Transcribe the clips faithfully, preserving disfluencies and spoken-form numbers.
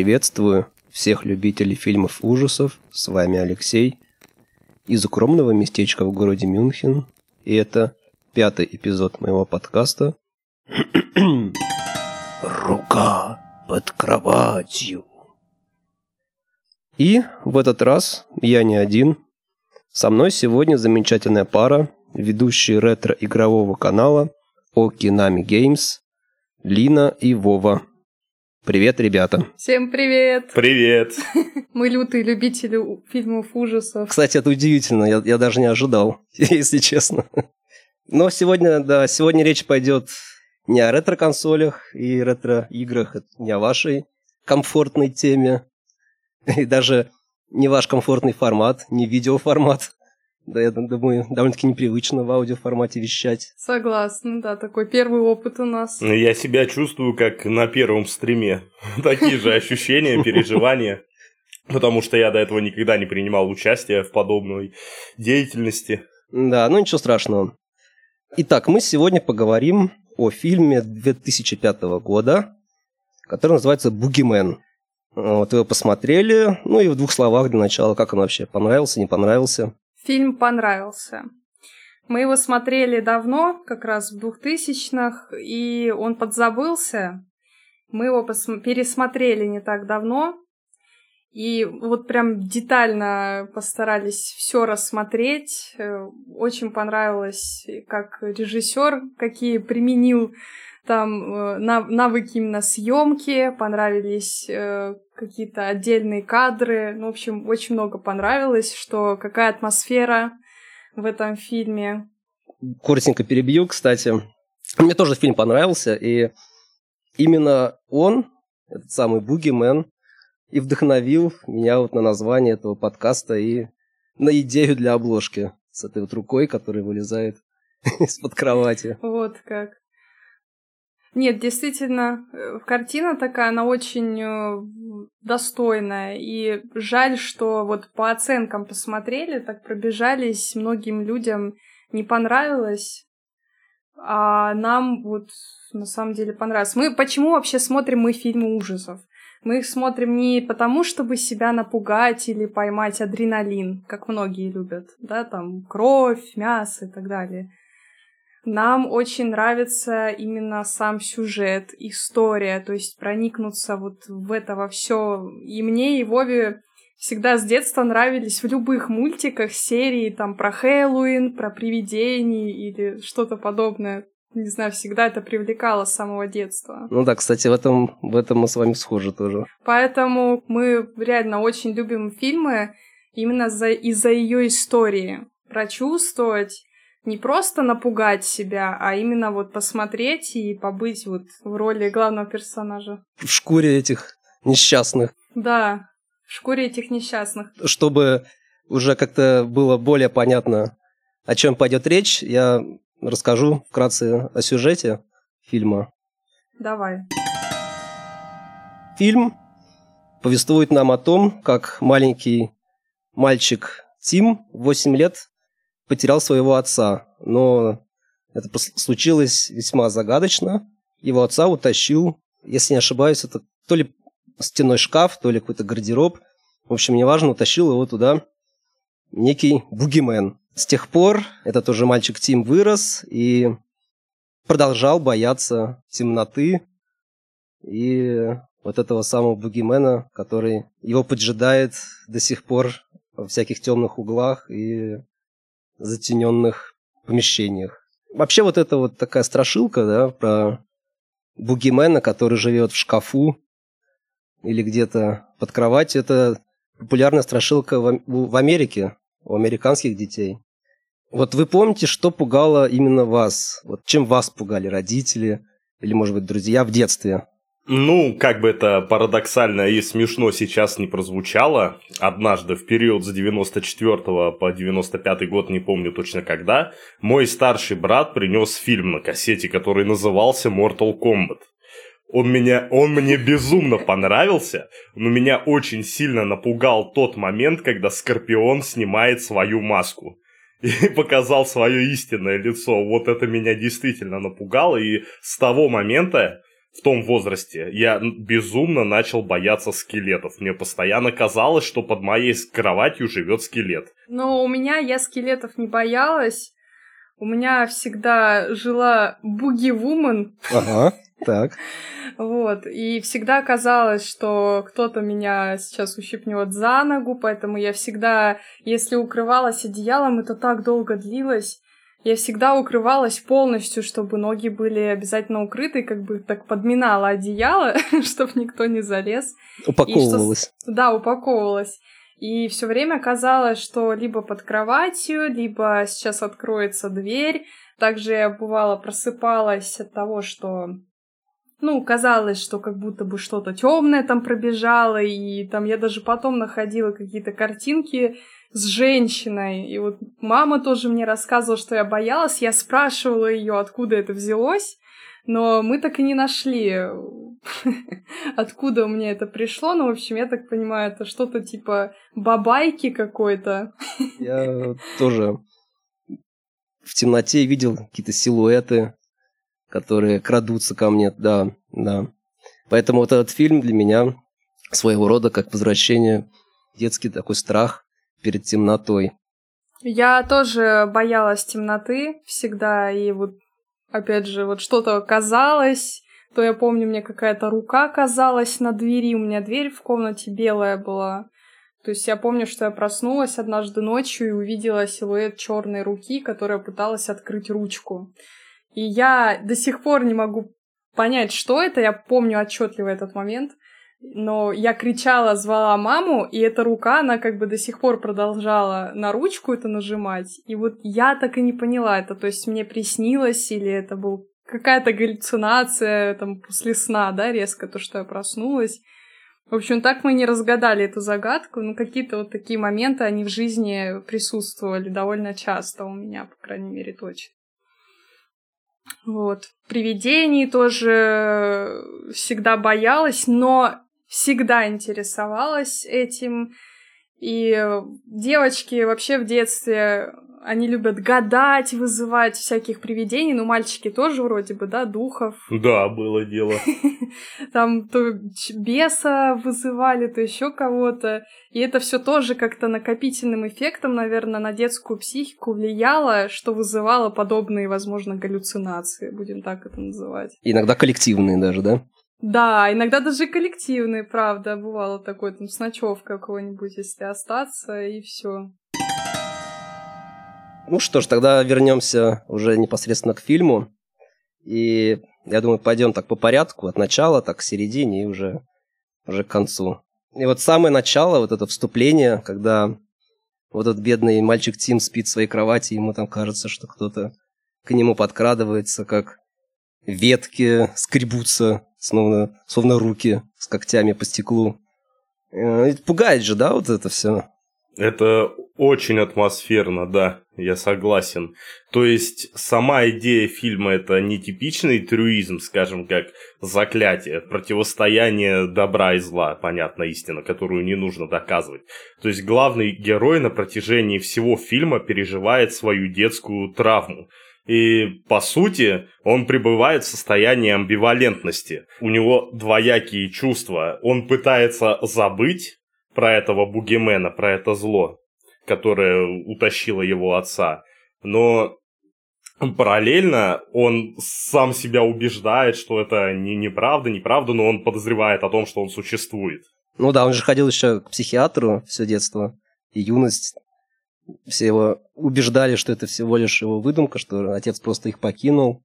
Приветствую всех любителей фильмов ужасов, с вами Алексей из укромного местечка в городе Мюнхен, и это пятый эпизод моего подкаста «Рука под кроватью». И в этот раз я не один, со мной сегодня замечательная пара, ведущие ретро-игрового канала Oki Nami Games, Лина и Вова. Привет, ребята. Всем привет. Привет. Мы лютые любители фильмов ужасов. Кстати, это удивительно, я, я даже не ожидал, если честно. Но сегодня, да, сегодня речь пойдет не о ретро-консолях и ретро-играх, не о вашей комфортной теме, и даже не ваш комфортный формат, не видеоформат. Да, я думаю, довольно-таки непривычно в аудиоформате вещать. Согласна, да, такой первый опыт у нас. Я себя чувствую, как на первом стриме. Такие же ощущения, переживания. Потому что я до этого никогда не принимал участия в подобной деятельности. Да, ну ничего страшного. Итак, мы сегодня поговорим о фильме две тысячи пятого года, который называется «Бугимен». Вот его посмотрели, ну и в двух словах для начала, как он вообще, понравился, не понравился? Фильм понравился. Мы его смотрели давно, как раз в двухтысячных, и он подзабылся. Мы его посм- пересмотрели не так давно, и вот прям детально постарались все рассмотреть. Очень понравилось, как режиссер, какие применил там навыки именно съемки, понравились э, какие-то отдельные кадры. Ну, в общем, очень много понравилось, что какая атмосфера в этом фильме. Коротенько перебью, кстати. Мне тоже фильм понравился, и именно он, этот самый Бугимен, и вдохновил меня вот на название этого подкаста и на идею для обложки с этой вот рукой, которая вылезает из-под кровати. Вот как. Нет, действительно, картина такая, она очень достойная, и жаль, что вот по оценкам посмотрели, так пробежались, многим людям не понравилось, а нам вот на самом деле понравилось. Мы почему вообще смотрим мы фильмы ужасов? Мы их смотрим не потому, чтобы себя напугать или поймать адреналин, как многие любят, да, там кровь, мясо и так далее. Нам очень нравится именно сам сюжет, история, то есть проникнуться вот в это во все. И мне, и Вове всегда с детства нравились в любых мультиках серии там про Хэллоуин, про привидений или что-то подобное. Не знаю, всегда это привлекало с самого детства. Ну да, кстати, в этом, в этом мы с вами схожи тоже. Поэтому мы реально очень любим фильмы именно из-за ее истории. Прочувствовать, не просто напугать себя, а именно вот посмотреть и побыть вот в роли главного персонажа. В шкуре этих несчастных. Да, в шкуре этих несчастных. Чтобы уже как-то было более понятно, о чем пойдет речь, я расскажу вкратце о сюжете фильма. Давай. Фильм повествует нам о том, как маленький мальчик Тим, восемь лет, потерял своего отца, но это случилось весьма загадочно. Его отца утащил, если не ошибаюсь, это то ли стенной шкаф, то ли какой-то гардероб. В общем, неважно, утащил его туда некий бугимен. С тех пор этот уже мальчик Тим вырос и продолжал бояться темноты и вот этого самого бугимена, который его поджидает до сих пор во всяких темных углах и затененных помещениях. Вообще вот эта вот такая страшилка, да, про бугимена, который живет в шкафу или где-то под кроватью, это популярная страшилка в Америке, у американских детей. Вот вы помните, что пугало именно вас? Вот чем вас пугали родители или, может быть, друзья в детстве? Ну, как бы это парадоксально и смешно сейчас не прозвучало, однажды в период с девяносто четвёртого по девяносто пятый год, не помню точно когда, мой старший брат принес фильм на кассете, который назывался Mortal Kombat. Он, меня, он мне безумно понравился, но меня очень сильно напугал тот момент, когда Скорпион снимает свою маску и показал свое истинное лицо. Вот это меня действительно напугало, и с того момента в том возрасте я безумно начал бояться скелетов. Мне постоянно казалось, что под моей кроватью живет скелет. Но у меня я скелетов не боялась. У меня всегда жила буги-вумен. Ага, так. Вот, и всегда казалось, что кто-то меня сейчас ущипнет за ногу, поэтому я всегда, если укрывалась одеялом, это так долго длилось, я всегда укрывалась полностью, чтобы ноги были обязательно укрыты, как бы так подминала одеяло, чтобы никто не залез. Упаковывалась. Что, да, упаковывалась. И все время казалось, что либо под кроватью, либо сейчас откроется дверь. Также я, бывало, просыпалась от того, что... Ну, казалось, что как будто бы что-то темное там пробежало, и там я даже потом находила какие-то картинки с женщиной. И вот мама тоже мне рассказывала, что я боялась. Я спрашивала ее, откуда это взялось, но мы так и не нашли, откуда мне это пришло. Ну, в общем, я так понимаю, это что-то типа бабайки какой-то. Я тоже в темноте видел какие-то силуэты, которые крадутся ко мне, да, да. Поэтому вот этот фильм для меня своего рода как возвращение, детский такой страх перед темнотой. Я тоже боялась темноты всегда, и вот, опять же, вот что-то казалось, то я помню, мне какая-то рука казалась на двери, у меня дверь в комнате белая была. То есть я помню, что я проснулась однажды ночью и увидела силуэт черной руки, которая пыталась открыть ручку. И я до сих пор не могу понять, что это, я помню отчетливо этот момент, но я кричала, звала маму, и эта рука, она как бы до сих пор продолжала на ручку это нажимать, и вот я так и не поняла это, то есть мне приснилось, или это была какая-то галлюцинация, там, после сна, да, резко, то, что я проснулась. В общем, так мы не разгадали эту загадку, но какие-то вот такие моменты, они в жизни присутствовали довольно часто у меня, по крайней мере, точно. Вот. Привидений тоже всегда боялась, но всегда интересовалась этим. И девочки вообще в детстве, они любят гадать, вызывать всяких привидений, но мальчики тоже вроде бы, да, духов. Да, было дело. Там то беса вызывали, то еще кого-то. И это все тоже как-то накопительным эффектом, наверное, на детскую психику влияло, что вызывало подобные, возможно, галлюцинации, будем так это называть. Иногда коллективные даже, да? Да, иногда даже коллективные, правда, бывало такое, там, с ночевкой кого-нибудь, если остаться, и все. Ну что ж, тогда вернемся уже непосредственно к фильму, и, я думаю, пойдем так по порядку, от начала, так, к середине и уже, уже к концу. И вот самое начало, вот это вступление, когда вот этот бедный мальчик Тим спит в своей кровати, ему там кажется, что кто-то к нему подкрадывается, как ветки скребутся, словно, словно руки с когтями по стеклу. Ведь пугает же, да, вот это все? Это очень атмосферно, да, я согласен. То есть, сама идея фильма – это нетипичный трюизм, скажем, как заклятие, противостояние добра и зла, понятная истина, которую не нужно доказывать. То есть, главный герой на протяжении всего фильма переживает свою детскую травму. И, по сути, он пребывает в состоянии амбивалентности. У него двоякие чувства. Он пытается забыть про этого бугимена, про это зло, которое утащило его отца. Но параллельно он сам себя убеждает, что это не, неправда, неправда, но он подозревает о том, что он существует. Ну да, он же ходил еще к психиатру все детство и юность. Все его убеждали, что это всего лишь его выдумка, что отец просто их покинул,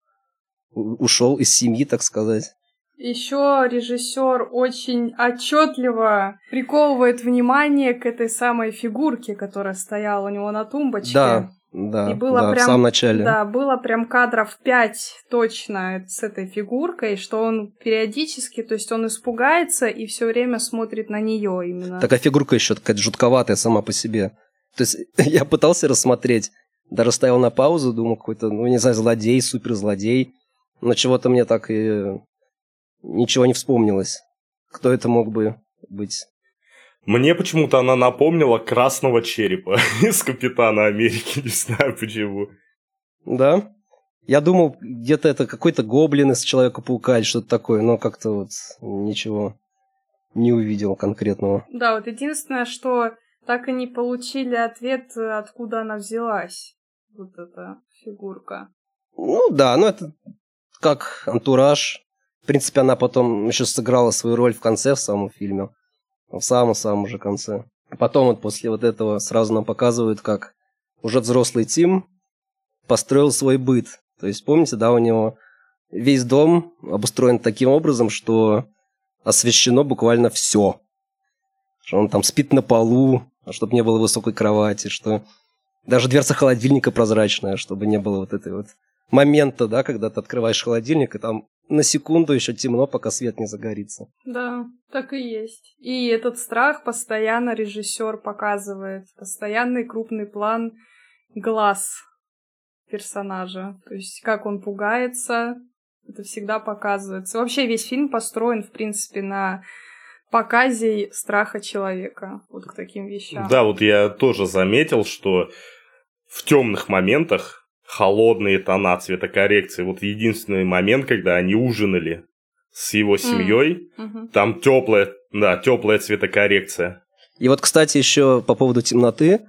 ушел из семьи, так сказать. Еще режиссер очень отчетливо приковывает внимание к этой самой фигурке, которая стояла у него на тумбочке. Да, да, и было да прям, в самом начале. Да, было прям кадров пять точно с этой фигуркой, что он периодически, то есть он испугается и все время смотрит на нее именно. Такая фигурка еще такая жутковатая сама по себе. То есть я пытался рассмотреть, даже ставил на паузу, думал, какой-то, ну, не знаю, злодей, суперзлодей, но чего-то мне так и ничего не вспомнилось. Кто это мог бы быть? Мне почему-то она напомнила Красного Черепа из Капитана Америки, не знаю почему. Да? Я думал, где-то это какой-то гоблин из Человека-паука или что-то такое, но как-то вот ничего не увидел конкретного. Да, вот единственное, что так и не получили ответ, откуда она взялась, вот эта фигурка. Ну да, ну это как антураж. В принципе, она потом еще сыграла свою роль в конце, в самом фильме. В самом-самом же конце. Потом вот после вот этого сразу нам показывают, как уже взрослый Тим построил свой быт. То есть, помните, да, у него весь дом обустроен таким образом, что освещено буквально все. Что он там спит на полу, чтобы не было высокой кровати, что даже дверца холодильника прозрачная, чтобы не было вот этой вот момента, да, когда ты открываешь холодильник, и там на секунду еще темно, пока свет не загорится. Да, так и есть. И этот страх постоянно режиссер показывает. Постоянный крупный план глаз персонажа. То есть, как он пугается, это всегда показывается. Вообще весь фильм построен, в принципе, на показе страха человека. Вот к таким вещам. Да, вот я тоже заметил, что в темных моментах холодные тона цветокоррекции. Вот единственный момент, когда они ужинали с его семьей, mm. mm-hmm. там теплая, да, теплая цветокоррекция. И вот, кстати, еще по поводу темноты.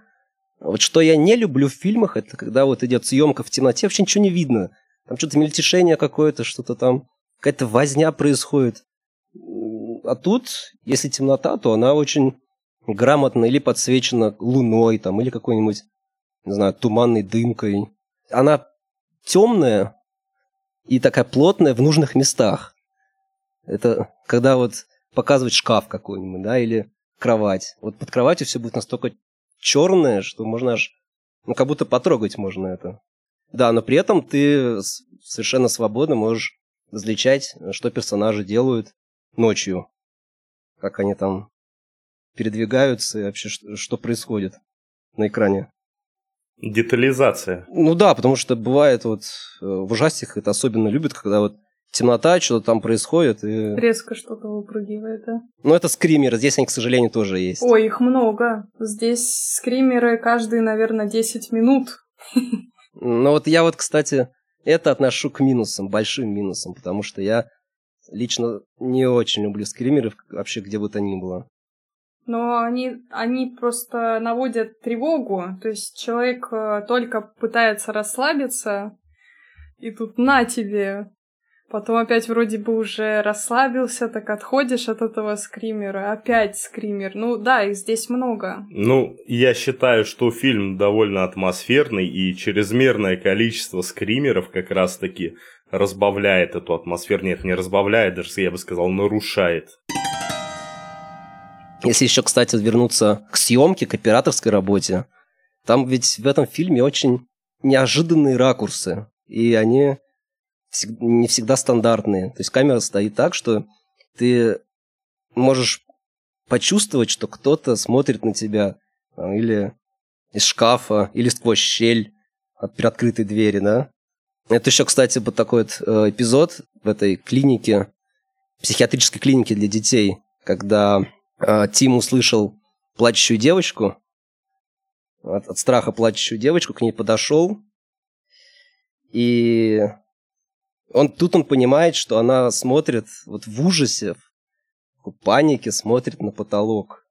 Вот что я не люблю в фильмах, это когда вот идет съемка в темноте, вообще ничего не видно. Там что-то мельтешение какое-то, что-то там, какая-то возня происходит. А тут, если темнота, то она очень грамотно или подсвечена луной, там, или какой-нибудь, не знаю, туманной дымкой. Она темная и такая плотная в нужных местах. Это когда вот показывают шкаф какой-нибудь, да, или кровать. Вот под кроватью все будет настолько черное, что можно аж, ну, как будто потрогать можно это. Да, но при этом ты совершенно свободно можешь различать, что персонажи делают ночью. Как они там передвигаются и вообще что происходит на экране. Детализация. Ну да, потому что бывает вот в ужастиках это особенно любят, когда вот темнота, что-то там происходит. И... резко что-то выпрыгивает, да? Ну это скримеры, здесь они, к сожалению, тоже есть. Ой, их много. Здесь скримеры каждые, наверное, десять минут. Ну вот я вот, кстати, это отношу к минусам, большим минусам, потому что я лично не очень люблю скримеры вообще где бы то ни было. Но они, они просто наводят тревогу, то есть человек только пытается расслабиться, и тут на тебе. Потом опять вроде бы уже расслабился, так отходишь от этого скримера, опять скример. Ну да, их здесь много. Ну, я считаю, что фильм довольно атмосферный, и чрезмерное количество скримеров как раз-таки разбавляет эту атмосферу. Нет, не разбавляет, даже, я бы сказал, нарушает. Если еще, кстати, вернуться к съемке, к операторской работе, там ведь в этом фильме очень неожиданные ракурсы, и они не всегда стандартные. То есть камера стоит так, что ты можешь почувствовать, что кто-то смотрит на тебя или из шкафа, или сквозь щель от приоткрытой двери, да? Это еще, кстати, вот такой вот эпизод в этой клинике, психиатрической клинике для детей, когда... Тим услышал плачущую девочку, от, от страха плачущую девочку, к ней подошел, и он, тут он понимает, что она смотрит вот в ужасе, в панике смотрит на потолок,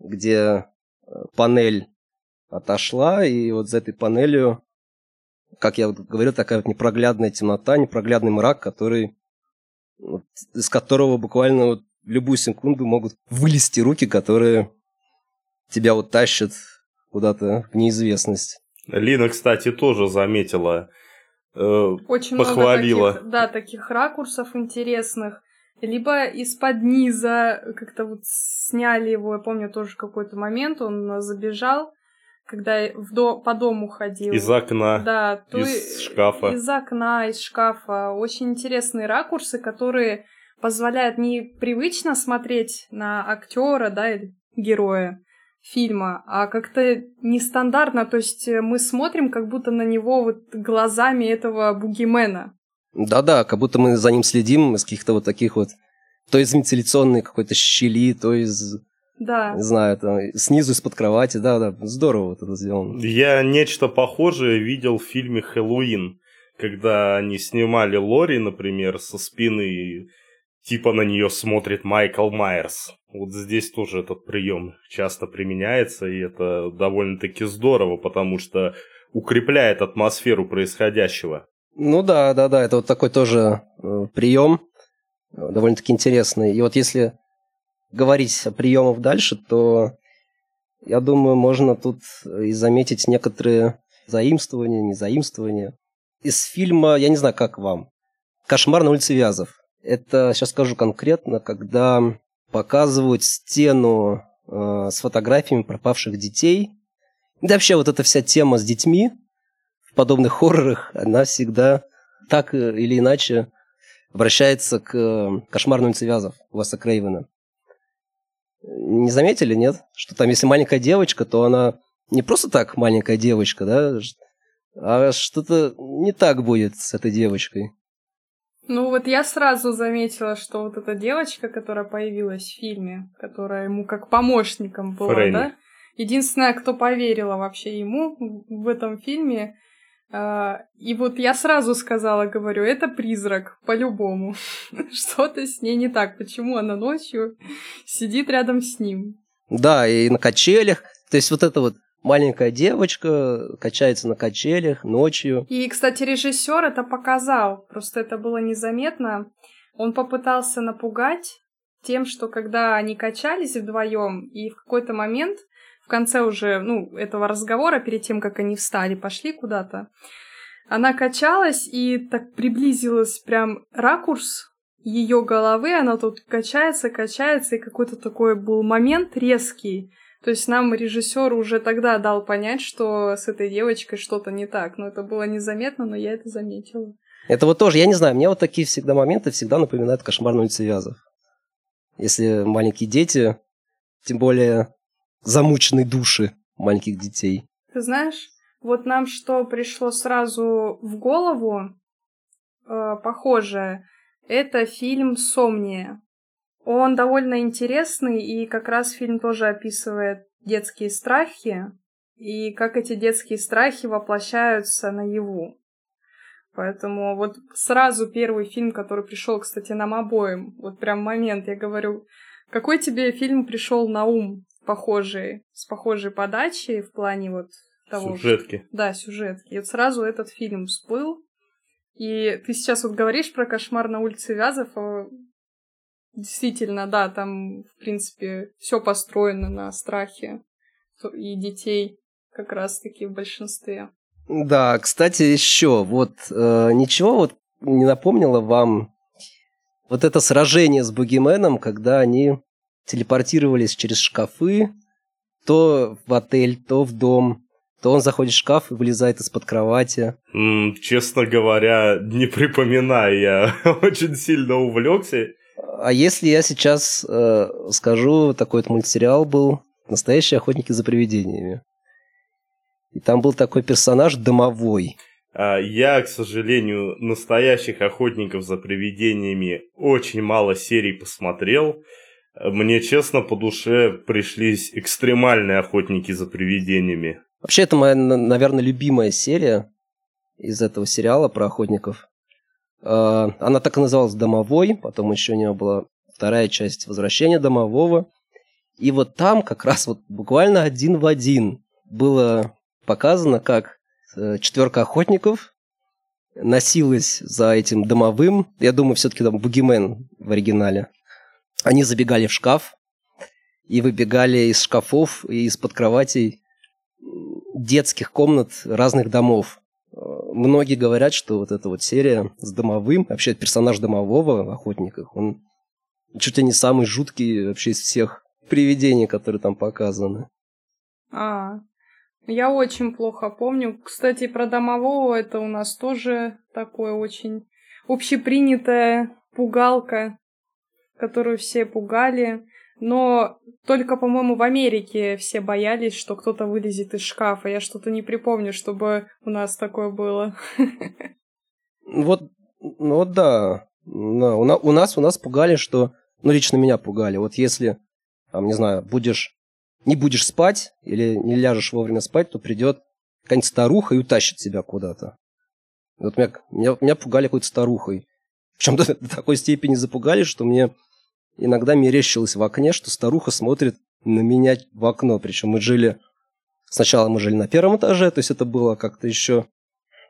где панель отошла, и вот за этой панелью, как я говорил, такая вот непроглядная темнота, непроглядный мрак, который, вот, из которого буквально вот в любую секунду могут вылезти руки, которые тебя вот тащат куда-то в неизвестность. Лина, кстати, тоже заметила, э, очень похвалила. Много таких, да, таких ракурсов интересных. Либо из-под низа как-то вот сняли его, я помню тоже какой-то момент, он забежал, когда в до, по дому ходил. Из окна, да, то из и, шкафа. Из окна, из шкафа. Очень интересные ракурсы, которые... позволяет непривычно смотреть на актера, да, или героя фильма, а как-то нестандартно, то есть мы смотрим как будто на него вот глазами этого бугимена. Да-да, как будто мы за ним следим из каких-то вот таких вот, то из вентиляционной какой-то щели, то из, да, не знаю, там, снизу из-под кровати, да-да, здорово вот это сделано. Я нечто похожее видел в фильме «Хэллоуин», когда они снимали Лори, например, со спины, типа на нее смотрит Майкл Майерс. Вот здесь тоже этот прием часто применяется, и это довольно-таки здорово, потому что укрепляет атмосферу происходящего. Ну да, да, да, это вот такой тоже э, прием, довольно-таки интересный. И вот если говорить о приемах дальше, то, я думаю, можно тут и заметить некоторые заимствования, не заимствования. Из фильма, я не знаю, как вам, «Кошмар на улице Вязов». Это, сейчас скажу конкретно, когда показывают стену э, с фотографиями пропавших детей. Да вообще вот эта вся тема с детьми в подобных хоррорах, она всегда так или иначе обращается к «Кошмару на улице Вязов» Веса Крейвена. Не заметили, нет? Что там, если маленькая девочка, то она не просто так маленькая девочка, да, а что-то не так будет с этой девочкой. Ну вот я сразу заметила, что вот эта девочка, которая появилась в фильме, которая ему как помощником была, Фрейми. Да? Единственная, кто поверила вообще ему в этом фильме. И вот я сразу сказала, говорю, это призрак, по-любому. Что-то с ней не так. Почему она ночью сидит рядом с ним? Да, и на качелях. То есть вот эта вот маленькая девочка качается на качелях ночью. И, кстати, режиссер это показал. Просто это было незаметно. Он попытался напугать тем, что когда они качались вдвоем, и в какой-то момент... В конце уже, ну, этого разговора, перед тем, как они встали, пошли куда-то, она качалась и так приблизилась прям ракурс ее головы, она тут качается, качается, и какой-то такой был момент резкий. То есть нам режиссер уже тогда дал понять, что с этой девочкой что-то не так. Но это было незаметно, но я это заметила. Это вот тоже, я не знаю, мне вот такие всегда моменты всегда напоминают «Кошмар на улице Вязов». Если маленькие дети, тем более... замученные души маленьких детей. Ты знаешь, вот нам что пришло сразу в голову, э, похожее, это фильм «Сомния». Он довольно интересный, и как раз фильм тоже описывает детские страхи, и как эти детские страхи воплощаются наяву. Поэтому вот сразу первый фильм, который пришел, кстати, нам обоим, вот прям момент, я говорю, какой тебе фильм пришел на ум? Похожие, с похожей подачей в плане вот того... Сюжетки. Что, да, сюжетки. И вот сразу этот фильм всплыл. И ты сейчас вот говоришь про «Кошмар на улице Вязов». Действительно, да, там, в принципе, все построено на страхе. И детей как раз-таки в большинстве. Да, кстати, еще вот э, ничего вот не напомнило вам вот это сражение с Бугименом, когда они... телепортировались через шкафы, то в отель, то в дом, то он заходит в шкаф и вылезает из-под кровати. Mm, честно говоря, не припоминаю, я очень сильно увлекся. А если я сейчас э, скажу, такой вот мультсериал был «Настоящие охотники за привидениями». И там был такой персонаж домовой. Я, к сожалению, «Настоящих охотников за привидениями» очень мало серий посмотрел. Мне, честно, по душе пришлись экстремальные охотники за привидениями. Вообще, это моя, наверное, любимая серия из этого сериала про охотников. Она так и называлась «Домовой», потом еще у нее была вторая часть «Возвращение домового». И вот там как раз вот буквально один в один было показано, как четверка охотников носилась за этим домовым. Я думаю, все-таки там «Бугимен» в оригинале. Они забегали в шкаф и выбегали из шкафов и из-под кроватей детских комнат разных домов. Многие говорят, что вот эта вот серия с домовым, вообще персонаж домового в «Охотниках», он чуть ли не самый жуткий вообще из всех привидений, которые там показаны. А, я очень плохо помню. Кстати, про домового это у нас тоже такое очень общепринятая пугалка, которую все пугали, но только, по-моему, в Америке все боялись, что кто-то вылезет из шкафа. Я что-то не припомню, чтобы у нас такое было. Вот, ну да, да. У, на, у нас у нас пугали, что, ну лично меня пугали. Вот если, там, не знаю, будешь не будешь спать или не ляжешь вовремя спать, то придет какая-нибудь старуха и утащит тебя куда-то. Вот меня, меня, меня пугали какой-то старухой. Причем до, до такой степени запугали, что мне иногда мерещилось в окне, что старуха смотрит на меня в окно. Причем мы жили... Сначала мы жили на первом этаже, то есть это было как-то еще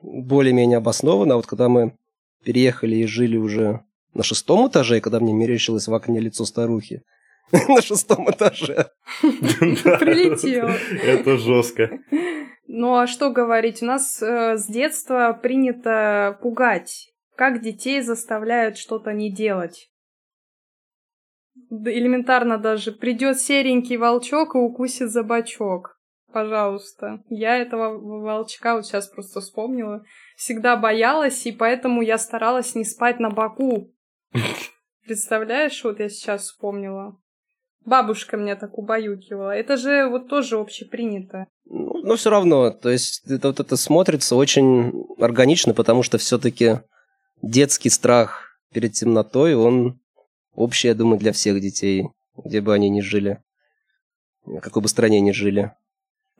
более-менее обоснованно. А вот когда мы переехали и жили уже на шестом этаже, и когда мне мерещилось в окне лицо старухи, на шестом этаже. Прилетело. Это жестко. Ну а что говорить? У нас э, с детства принято пугать. Как детей заставляют что-то не делать. Элементарно даже. Придет серенький волчок и укусит за бочок. Пожалуйста. Я этого волчка вот сейчас просто вспомнила. Всегда боялась, и поэтому я старалась не спать на боку. Представляешь, вот я сейчас вспомнила. Бабушка меня так убаюкивала. Это же вот тоже общепринято. Ну, но все равно, то есть это, вот это смотрится очень органично, потому что все-таки детский страх перед темнотой, он общий, я думаю, для всех детей, где бы они ни жили, в какой бы стране ни жили.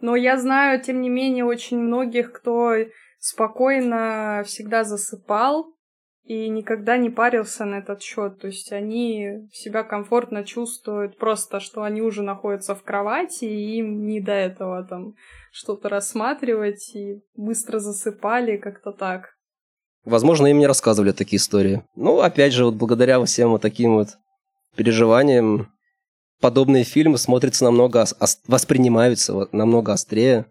Но я знаю, тем не менее, очень многих, кто спокойно всегда засыпал и никогда не парился на этот счет. То есть они себя комфортно чувствуют просто, что они уже находятся в кровати, и им не до этого там что-то рассматривать, и быстро засыпали как-то так. Возможно, им не рассказывали такие истории. Ну, опять же, вот благодаря всем вот таким вот переживаниям подобные фильмы смотрятся намного, ос- воспринимаются вот, намного острее.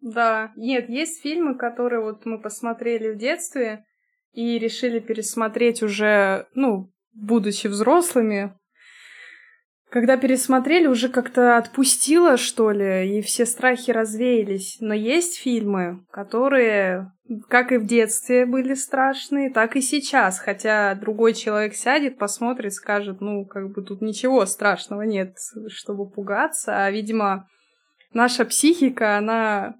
Да, нет, есть фильмы, которые вот мы посмотрели в детстве, и решили пересмотреть уже, ну, будучи взрослыми. Когда пересмотрели, уже как-то отпустило, что ли, и все страхи развеялись. Но есть фильмы, которые, как и в детстве, были страшные, так и сейчас. Хотя другой человек сядет, посмотрит, скажет, ну, как бы тут ничего страшного нет, чтобы пугаться. А, видимо, наша психика, она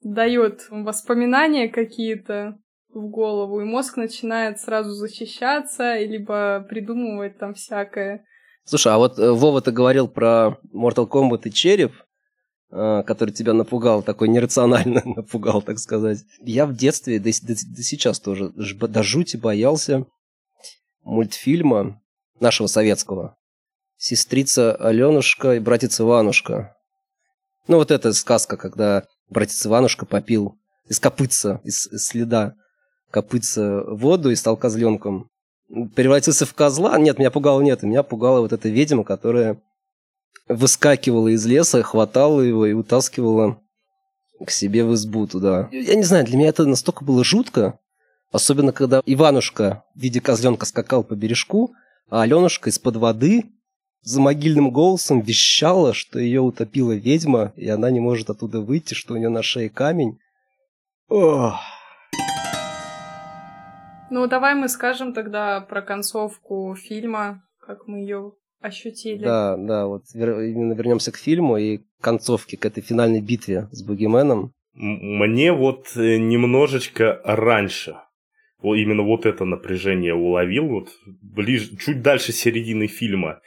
дает воспоминания какие-то в голову, и мозг начинает сразу защищаться, либо придумывать там всякое. Слушай, а вот Вова, ты говорил про Mortal Kombat и череп, который тебя напугал, такой нерационально напугал, так сказать. Я в детстве, да, да, да сейчас тоже, до жути боялся мультфильма нашего советского «Сестрица Алёнушка и братица Иванушка». Ну, вот эта сказка, когда братец Иванушка попил из копытца, из, из следа копытца воду и стал козленком. Превратился в козла. Нет, меня пугало нет. Меня пугала вот эта ведьма, которая выскакивала из леса, хватала его и утаскивала к себе в избу туда. Я не знаю, для меня это настолько было жутко. Особенно, когда Иванушка в виде козленка скакал по бережку, а Аленушка из-под воды за могильным голосом вещала, что ее утопила ведьма, и она не может оттуда выйти, что у нее на шее камень. Ох... Ну, давай мы скажем тогда про концовку фильма, как мы ее ощутили. Да, да, вот вер... именно вернемся к фильму и концовке, к этой финальной битве с Бугименом. Мне вот немножечко раньше именно вот это напряжение уловил, вот ближе, чуть дальше середины фильма.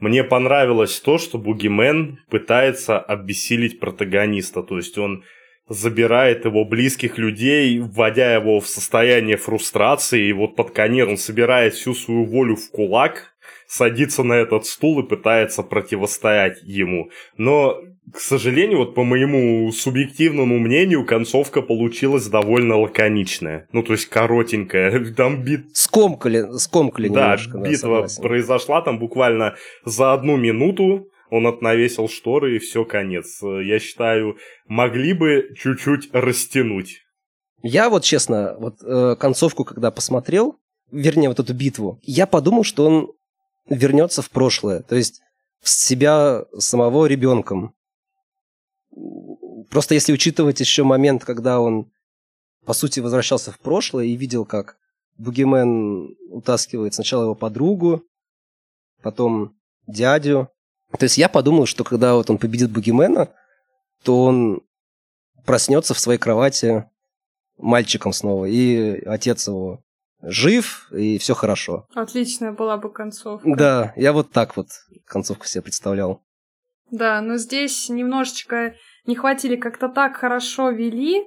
Мне понравилось то, что Бугимен пытается обессилить протагониста, то есть он... забирает его близких людей, вводя его в состояние фрустрации, и вот под конец он собирает всю свою волю в кулак, садится на этот стул и пытается противостоять ему. Но, к сожалению, вот по моему субъективному мнению, концовка получилась довольно лаконичная. Ну, то есть коротенькая. Там бит... Скомкали, скомкали да, немножко. Да, битва произошла там буквально за одну минуту. Он отнавесил шторы, и все, конец. Я считаю, могли бы чуть-чуть растянуть. Я вот, честно, вот э, концовку, когда посмотрел, вернее, вот эту битву, я подумал, что он вернется в прошлое. То есть, в себя самого ребенком. Просто если учитывать еще момент, когда он, по сути, возвращался в прошлое и видел, как Бугимен утаскивает сначала его подругу, потом дядю. То есть я подумал, что когда вот он победит Бугимена, то он проснется в своей кровати мальчиком снова, и отец его жив, и все хорошо. Отличная была бы концовка. Да, я вот так вот концовку себе представлял. Да, но здесь немножечко не хватили, как-то так хорошо вели,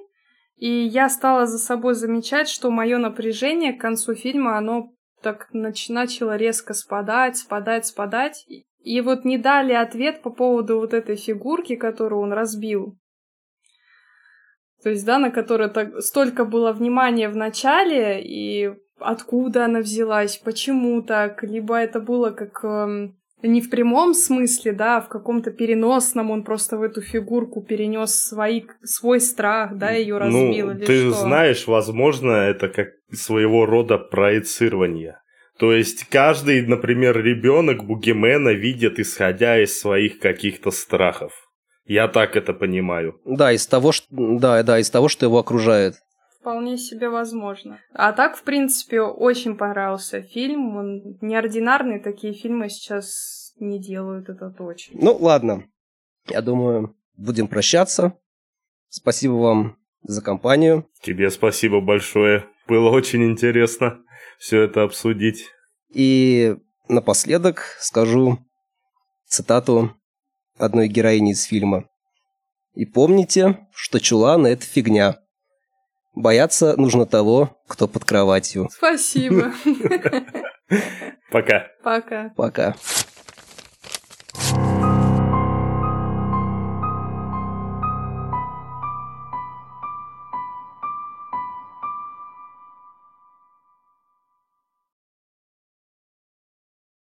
И я стала за собой замечать, что мое напряжение к концу фильма, оно так нач- начало резко спадать, спадать, спадать. И вот не дали ответ по поводу вот этой фигурки, которую он разбил. То есть, да, на которую так, столько было внимания в начале, и откуда она взялась, почему так, либо это было как... Эм, не в прямом смысле, да, а в каком-то переносном, он просто в эту фигурку перенес свои, свой страх, да, ее разбил, ну, или ты что? Знаешь, возможно, это как своего рода проецирование. То есть каждый, например, ребенок Бугимена видит, исходя из своих каких-то страхов. Я так это понимаю. Да, из того, что, да, да, из того, что его окружает. Вполне себе возможно. А так, в принципе, очень понравился фильм. Он неординарный, такие фильмы сейчас не делают, это точно. Ну, ладно. Я думаю, будем прощаться. Спасибо вам за компанию. Тебе спасибо большое. Было очень интересно все это обсудить. И напоследок скажу цитату одной героини из фильма. «И помните, что чулан – это фигня. Бояться нужно того, кто под кроватью». Спасибо. Пока. Пока. Пока.